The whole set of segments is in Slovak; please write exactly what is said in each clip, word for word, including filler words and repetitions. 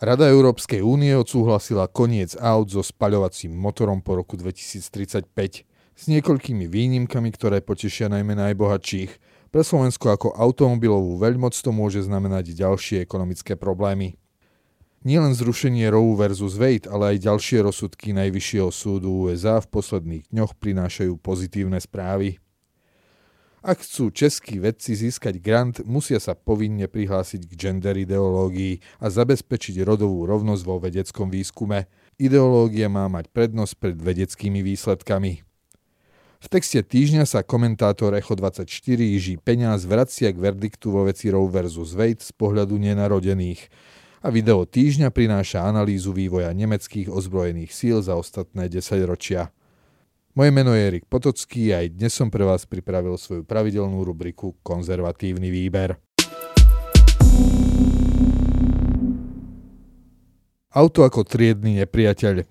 Rada Európskej únie odsúhlasila koniec aut so spaľovacím motorom po roku dvetisíctridsaťpäť s niekoľkými výnimkami, ktoré potešia najmä najbohatších. Pre Slovensko ako automobilovú veľmoc to môže znamenať ďalšie ekonomické problémy. Nielen zrušenie Roe versus Wade, ale aj ďalšie rozsudky Najvyššieho súdu ú es á v posledných dňoch prinášajú pozitívne správy. Ak chcú českí vedci získať grant, musia sa povinne prihlásiť k gender ideológii a zabezpečiť rodovú rovnosť vo vedeckom výskume. Ideológia má mať prednosť pred vedeckými výsledkami. V texte týždňa sa komentátor echo dvadsaťštyri Jiří Peňáz vracia k verdiktu vo veci Roe versus Wade z pohľadu nenarodených a video týždňa prináša analýzu vývoja nemeckých ozbrojených síl za ostatné desaťročia. Moje meno je Erik Potocký a aj dnes som pre vás pripravil svoju pravidelnú rubriku Konzervatívny výber. Auto ako triedny nepriateľ.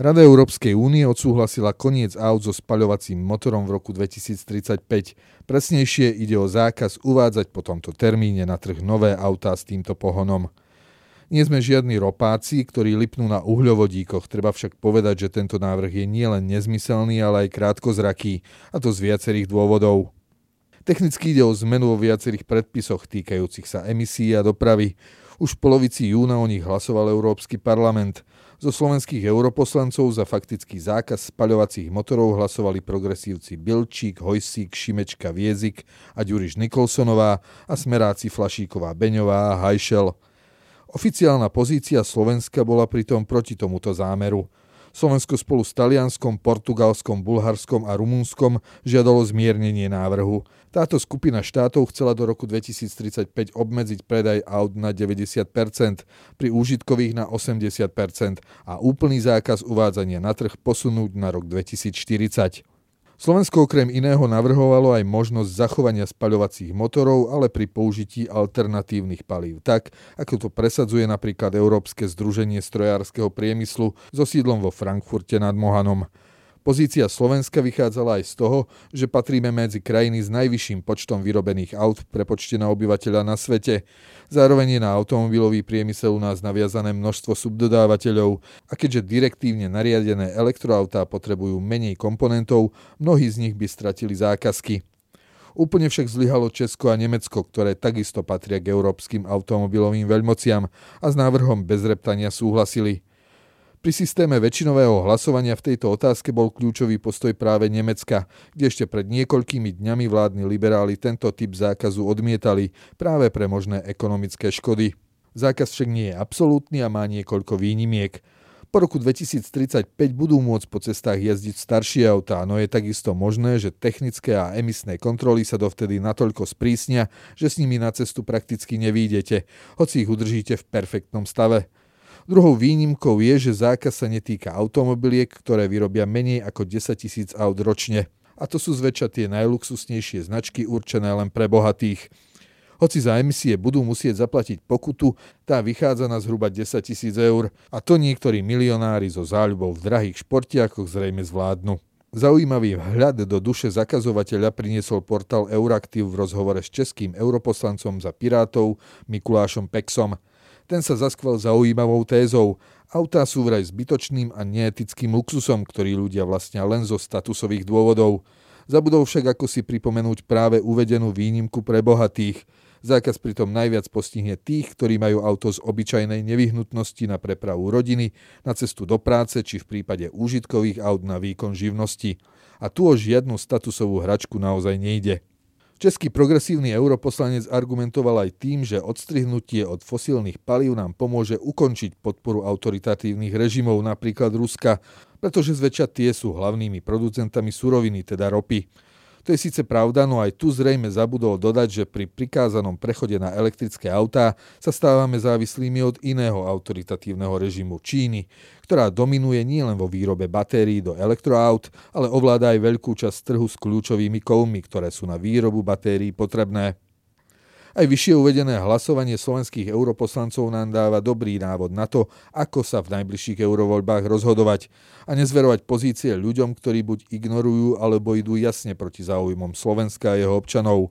Rada Európskej únie odsúhlasila koniec aut so spaľovacím motorom v roku dvetisíctridsaťpäť. Presnejšie ide o zákaz uvádzať po tomto termíne na trh nové autá s týmto pohonom. Nie sme žiadni ropáci, ktorí lipnú na uhľovodíkoch. Treba však povedať, že tento návrh je nielen nezmyselný, ale aj krátkozraký, a to z viacerých dôvodov. Technicky ide o zmenu vo viacerých predpisoch týkajúcich sa emisí a dopravy. Už v polovici júna o nich hlasoval Európsky parlament. Zo slovenských europoslancov za faktický zákaz spaľovacích motorov hlasovali progresívci Bilčík, Hojšík, Šimečka, Viezik a Ďuriš Nicholsonová a smeráci Flašíková, Beňová a Hajšel. Oficiálna pozícia Slovenska bola pritom proti tomuto zámeru. Slovensko spolu s Talianskom, Portugalskom, Bulharskom a Rumunskom žiadalo zmiernenie návrhu. Táto skupina štátov chcela do roku dvetisíctridsaťpäť obmedziť predaj aut na deväťdesiat percent, pri úžitkových na osemdesiat percent a úplný zákaz uvádzania na trh posunúť na rok dvetisícštyridsať. Slovensko okrem iného navrhovalo aj možnosť zachovania spaľovacích motorov, ale pri použití alternatívnych palív, tak ako to presadzuje napríklad Európske združenie strojárskeho priemyslu so sídlom vo Frankfurte nad Mohanom. Pozícia Slovenska vychádzala aj z toho, že patríme medzi krajiny s najvyšším počtom vyrobených aut v prepočte na obyvateľa na svete. Zároveň je na automobilový priemysel u nás naviazané množstvo subdodávateľov a keďže direktívne nariadené elektroautá potrebujú menej komponentov, mnohí z nich by stratili zákazky. Úplne však zlyhalo Česko a Nemecko, ktoré takisto patria k európskym automobilovým veľmociam a s návrhom bez reptania súhlasili. Pri systéme väčšinového hlasovania v tejto otázke bol kľúčový postoj práve Nemecka, kde ešte pred niekoľkými dňami vládni liberáli tento typ zákazu odmietali práve pre možné ekonomické škody. Zákaz však nie je absolútny a má niekoľko výnimiek. Po roku dvetisíctridsaťpäť budú môcť po cestách jazdiť staršie autá, no je takisto možné, že technické a emisné kontroly sa dovtedy natoľko sprísnia, že s nimi na cestu prakticky nevyjdete, hoci ich udržíte v perfektnom stave. Druhou výnimkou je, že zákaz sa netýka automobiliek, ktoré vyrobia menej ako desaťtisíc aut ročne. A to sú zväčša tie najluxusnejšie značky určené len pre bohatých. Hoci za emisie budú musieť zaplatiť pokutu, tá vychádza na zhruba desaťtisíc eur a to niektorí milionári so záľubou v drahých športiakoch zrejme zvládnu. Zaujímavý vhľad do duše zakazovateľa priniesol portál Euraktiv v rozhovore s českým europoslancom za Pirátov Mikulášom Pexom. Ten sa zaskval zaujímavou tézou. Autá sú vraj zbytočným a neetickým luxusom, ktorý ľudia vlastnia len zo statusových dôvodov. Zabudol však ako si pripomenúť práve uvedenú výnimku pre bohatých. Zákaz pritom najviac postihne tých, ktorí majú auto z obyčajnej nevyhnutnosti na prepravu rodiny, na cestu do práce či v prípade úžitkových aut na výkon živnosti. A tu o žiadnu statusovú hračku naozaj nejde. Český progresívny europoslanec argumentoval aj tým, že odstrihnutie od fosílnych palív nám pomôže ukončiť podporu autoritatívnych režimov, napríklad Ruska, pretože zväčša tie sú hlavnými producentami suroviny, teda ropy. To je síce pravda, no aj tu zrejme zabudol dodať, že pri prikázanom prechode na elektrické autá sa stávame závislými od iného autoritatívneho režimu Číny, ktorá dominuje nielen vo výrobe batérií do elektroaut, ale ovláda aj veľkú časť trhu s kľúčovými kovmi, ktoré sú na výrobu batérií potrebné. Aj vyššie uvedené hlasovanie slovenských europoslancov nám dáva dobrý návod na to, ako sa v najbližších eurovoľbách rozhodovať a nezverovať pozície ľuďom, ktorí buď ignorujú, alebo idú jasne proti záujmom Slovenska a jeho občanov.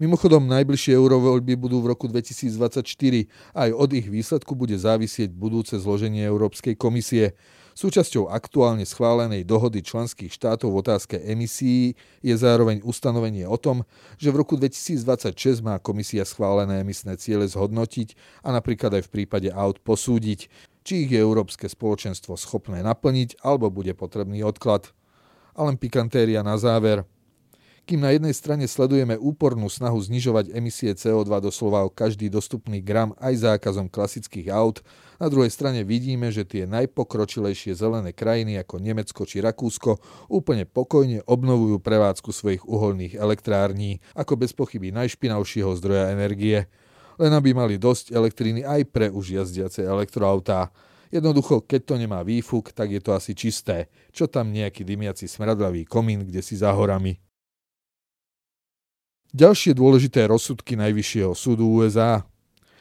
Mimochodom, najbližšie eurovoľby budú v roku dvetisícdvadsaťštyri. Aj od ich výsledku bude závisieť budúce zloženie Európskej komisie. Súčasťou aktuálne schválenej dohody členských štátov v otázke emisií je zároveň ustanovenie o tom, že v roku dvetisícdvadsaťšesť má komisia schválené emisné ciele zhodnotiť a napríklad aj v prípade aut posúdiť, či ich je Európske spoločenstvo schopné naplniť alebo bude potrebný odklad. A len pikantéria na záver. Kým na jednej strane sledujeme úpornú snahu znižovať emisie cé ó dva doslova o každý dostupný gram aj zákazom klasických aut, na druhej strane vidíme, že tie najpokročilejšie zelené krajiny ako Nemecko či Rakúsko úplne pokojne obnovujú prevádzku svojich uholných elektrární ako bez pochyby najšpinavšieho zdroja energie. Len aby mali dosť elektriny aj pre už jazdiace elektroautá. Jednoducho, keď to nemá výfuk, tak je to asi čisté. Čo tam nejaký dymiaci smradlavý komín, kde si za horami. Ďalšie dôležité rozsudky Najvyššieho súdu ú es á.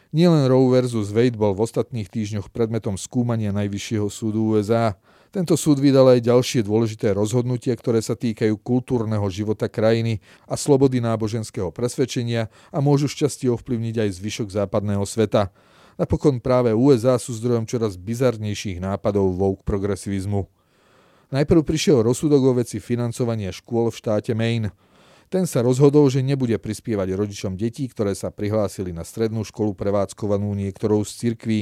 Nielen Roe versus Wade bol v ostatných týždňoch predmetom skúmania Najvyššieho súdu ú es á. Tento súd vydal aj ďalšie dôležité rozhodnutia, ktoré sa týkajú kultúrneho života krajiny a slobody náboženského presvedčenia a môžu šťastie ovplyvniť aj zvyšok západného sveta. Napokon práve ú es á sú zdrojom čoraz bizarnejších nápadov woke progresivizmu. Najprv prišiel rozsudok o veci financovania škôl v štáte Maine. Ten sa rozhodol, že nebude prispievať rodičom detí, ktoré sa prihlásili na strednú školu prevádzkovanú niektorou z cirkví.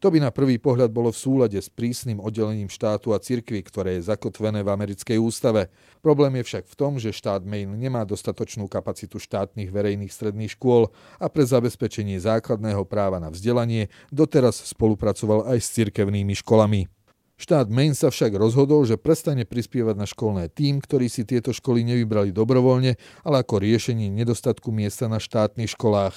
To by na prvý pohľad bolo v súlade s prísnym oddelením štátu a cirkvi, ktoré je zakotvené v americkej ústave. Problém je však v tom, že štát Maine nemá dostatočnú kapacitu štátnych verejných stredných škôl a pre zabezpečenie základného práva na vzdelanie doteraz spolupracoval aj s cirkevnými školami. Štát Maine sa však rozhodol, že prestane prispievať na školné tím, ktorí si tieto školy nevybrali dobrovoľne, ale ako riešenie nedostatku miesta na štátnych školách.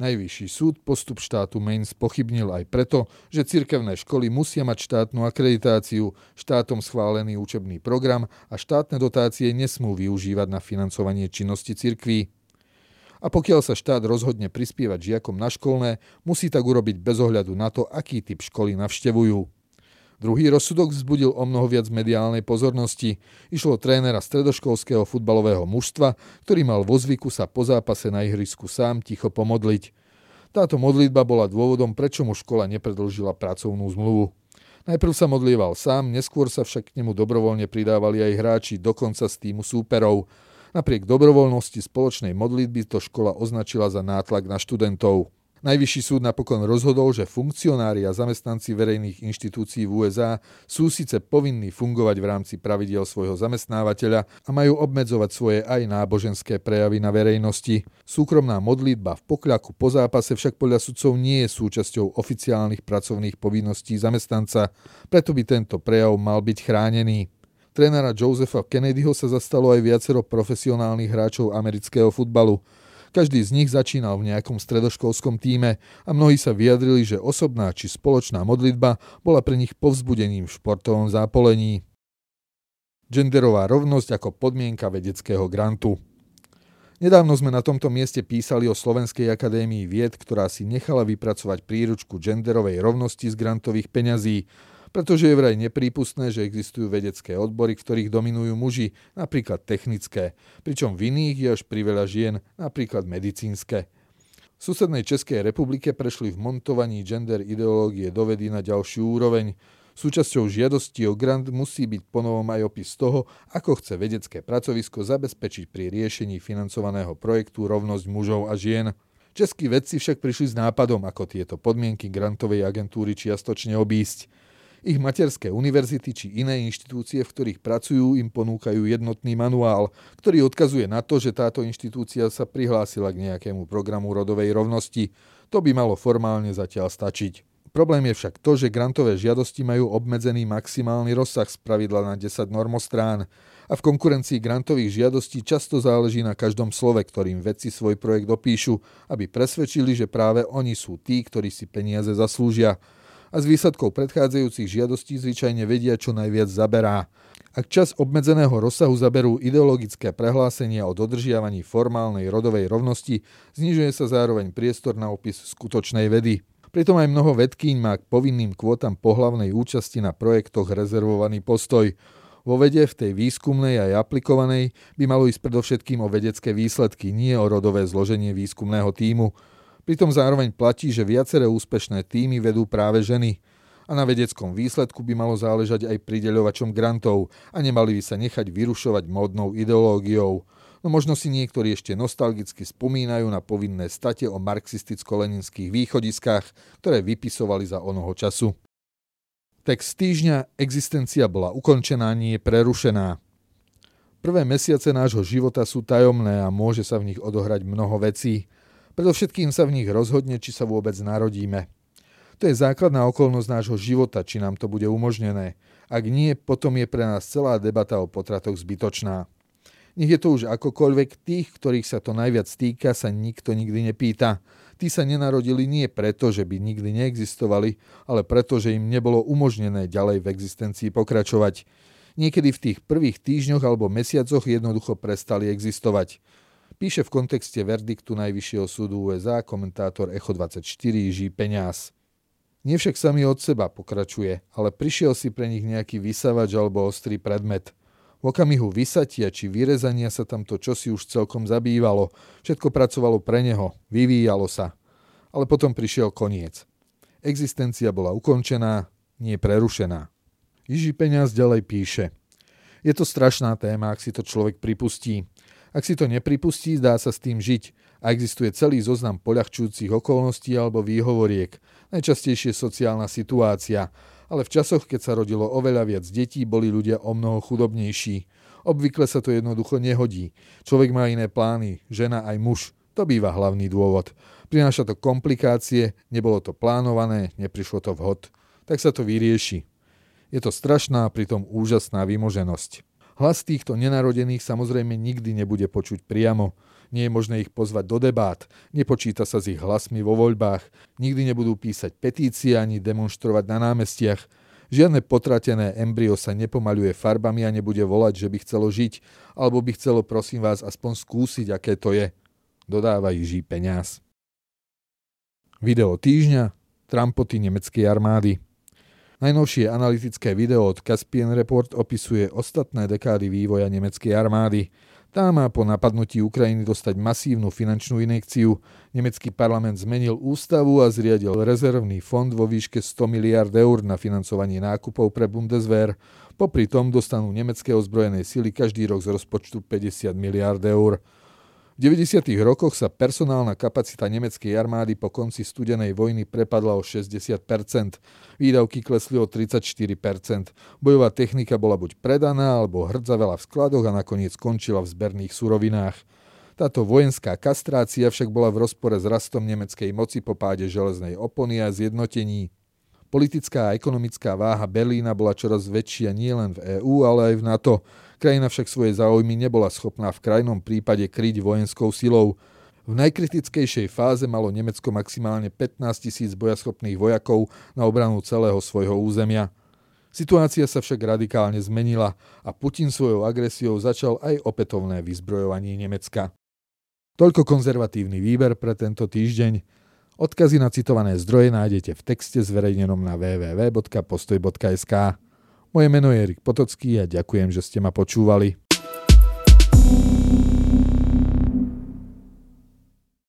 Najvyšší súd postup štátu Maine spochybnil aj preto, že cirkevné školy musia mať štátnu akreditáciu, štátom schválený učebný program a štátne dotácie nesmú využívať na financovanie činnosti cirkví. A pokiaľ sa štát rozhodne prispievať žiakom na školné, musí tak urobiť bez ohľadu na to, aký typ školy navštevujú. Druhý rozsudok vzbudil omnoho viac mediálnej pozornosti. Išlo trénera stredoškolského futbalového mužstva, ktorý mal vo zvyku sa po zápase na ihrisku sám ticho pomodliť. Táto modlitba bola dôvodom, prečo mu škola nepredĺžila pracovnú zmluvu. Najprv sa modlieval sám, neskôr sa však k nemu dobrovoľne pridávali aj hráči, dokonca z týmu súperov. Napriek dobrovoľnosti spoločnej modlitby to škola označila za nátlak na študentov. Najvyšší súd napokon rozhodol, že funkcionári a zamestnanci verejných inštitúcií v ú es á sú síce povinní fungovať v rámci pravidiel svojho zamestnávateľa a majú obmedzovať svoje aj náboženské prejavy na verejnosti. Súkromná modlitba v pokľaku po zápase však podľa sudcov nie je súčasťou oficiálnych pracovných povinností zamestnanca, preto by tento prejav mal byť chránený. Trénera Josepha Kennedyho sa zastalo aj viacero profesionálnych hráčov amerického futbalu. Každý z nich začínal v nejakom stredoškolskom tíme a mnohí sa vyjadrili, že osobná či spoločná modlitba bola pre nich povzbudením v športovom zápolení. Genderová rovnosť ako podmienka vedeckého grantu. Nedávno sme na tomto mieste písali o Slovenskej akadémii vied, ktorá si nechala vypracovať príručku genderovej rovnosti z grantových peňazí, pretože je vraj neprípustné, že existujú vedecké odbory, v ktorých dominujú muži, napríklad technické, pričom v iných je až priveľa žien, napríklad medicínske. V susednej Českej republike prešli v montovaní gender ideológie do vedy na ďalšiu úroveň. Súčasťou žiadosti o grant musí byť ponovom aj opis toho, ako chce vedecké pracovisko zabezpečiť pri riešení financovaného projektu rovnosť mužov a žien. Českí vedci však prišli s nápadom, ako tieto podmienky grantovej agentúry čiastočne obísť. Ich materské univerzity či iné inštitúcie, v ktorých pracujú, im ponúkajú jednotný manuál, ktorý odkazuje na to, že táto inštitúcia sa prihlásila k nejakému programu rodovej rovnosti. To by malo formálne zatiaľ stačiť. Problém je však to, že grantové žiadosti majú obmedzený maximálny rozsah spravidla na desať normostrán a v konkurencii grantových žiadostí často záleží na každom slove, ktorým vedci svoj projekt dopíšu, aby presvedčili, že práve oni sú tí, ktorí si peniaze zaslúžia. A z výsledkov predchádzajúcich žiadostí zvyčajne vedia, čo najviac zaberá. Ak čas obmedzeného rozsahu zaberú ideologické prehlásenia o dodržiavaní formálnej rodovej rovnosti, znižuje sa zároveň priestor na opis skutočnej vedy. Pritom aj mnoho vedkýň má k povinným kvótam pohlavnej účasti na projektoch rezervovaný postoj. Vo vede, v tej výskumnej aj aplikovanej, by malo ísť predovšetkým o vedecké výsledky, nie o rodové zloženie výskumného tímu. Pritom zároveň platí, že viaceré úspešné tímy vedú práve ženy. A na vedeckom výsledku by malo záležať aj prideľovačom grantov a nemali by sa nechať vyrušovať módnou ideológiou. No možno si niektorí ešte nostalgicky spomínajú na povinné state o marxisticko-leninských východiskách, ktoré vypisovali za onoho času. Text týždňa Existencia bola ukončená, nie prerušená. Prvé mesiace nášho života sú tajomné a môže sa v nich odohrať mnoho vecí. Predovšetkým sa v nich rozhodne, či sa vôbec narodíme. To je základná okolnosť nášho života, či nám to bude umožnené. Ak nie, potom je pre nás celá debata o potratoch zbytočná. Nech je to už akokoľvek, tých, ktorých sa to najviac týka, sa nikto nikdy nepýta. Tí sa nenarodili nie preto, že by nikdy neexistovali, ale preto, že im nebolo umožnené ďalej v existencii pokračovať. Niekedy v tých prvých týždňoch alebo mesiacoch jednoducho prestali existovať. Píše v kontexte verdiktu Najvyššieho súdu ú es á komentátor echo dvadsaťštyri Jiří Peňáz. Nie však sami od seba, pokračuje, ale prišiel si pre nich nejaký vysavač alebo ostrý predmet. V okamihu vysatia či vyrezania sa tamto čosi už celkom zabývalo. Všetko pracovalo pre neho, vyvíjalo sa. Ale potom prišiel koniec. Existencia bola ukončená, nie prerušená. Jiří Peňáz ďalej píše. Je to strašná téma, ak si to človek pripustí. Ak si to nepripustí, dá sa s tým žiť. A existuje celý zoznam poľahčujúcich okolností alebo výhovoriek. Najčastejšie sociálna situácia. Ale v časoch, keď sa rodilo oveľa viac detí, boli ľudia omnoho chudobnejší. Obvykle sa to jednoducho nehodí. Človek má iné plány, žena aj muž. To býva hlavný dôvod. Prináša to komplikácie, nebolo to plánované, neprišlo to vhod. Tak sa to vyrieši. Je to strašná, pritom úžasná vymoženosť. Hlas týchto nenarodených samozrejme nikdy nebude počuť priamo. Nie je možné ich pozvať do debát, nepočíta sa s ich hlasmi vo voľbách, nikdy nebudú písať petície ani demonštrovať na námestiach. Žiadne potratené embryo sa nepomaľuje farbami a nebude volať, že by chcelo žiť, alebo by chcelo, prosím vás, aspoň skúsiť, aké to je. Dodáva Jiří Peňáz. Video týždňa. Trampoty nemeckej armády. Najnovšie analytické video od Caspian Report opisuje ostatné dekády vývoja nemeckej armády. Tá má po napadnutí Ukrajiny dostať masívnu finančnú injekciu. Nemecký parlament zmenil ústavu a zriadil rezervný fond vo výške sto miliárd eur na financovanie nákupov pre Bundeswehr. Popri tom dostanú nemecké ozbrojené sily každý rok z rozpočtu päťdesiat miliárd eur. V deväťdesiatych rokoch sa personálna kapacita nemeckej armády po konci studenej vojny prepadla o šesťdesiat percent. Výdavky klesli o tridsaťštyri percent. Bojová technika bola buď predaná, alebo hrdzavela v skladoch a nakoniec skončila v zberných surovinách. Táto vojenská kastrácia však bola v rozpore s rastom nemeckej moci po páde železnej opony a zjednotení. Politická a ekonomická váha Berlína bola čoraz väčšia nielen v é ú, ale aj v NATO. Krajina však svoje záujmy nebola schopná v krajnom prípade kryť vojenskou silou. V najkritickejšej fáze malo Nemecko maximálne pätnásť tisíc bojaschopných vojakov na obranu celého svojho územia. Situácia sa však radikálne zmenila a Putin svojou agresiou začal aj opätovné vyzbrojovanie Nemecka. Toľko konzervatívny výber pre tento týždeň. Odkazy na citované zdroje nájdete v texte zverejnenom na www bodka postoj bodka es ká. Moje meno je Erik Potocký a ďakujem, že ste ma počúvali.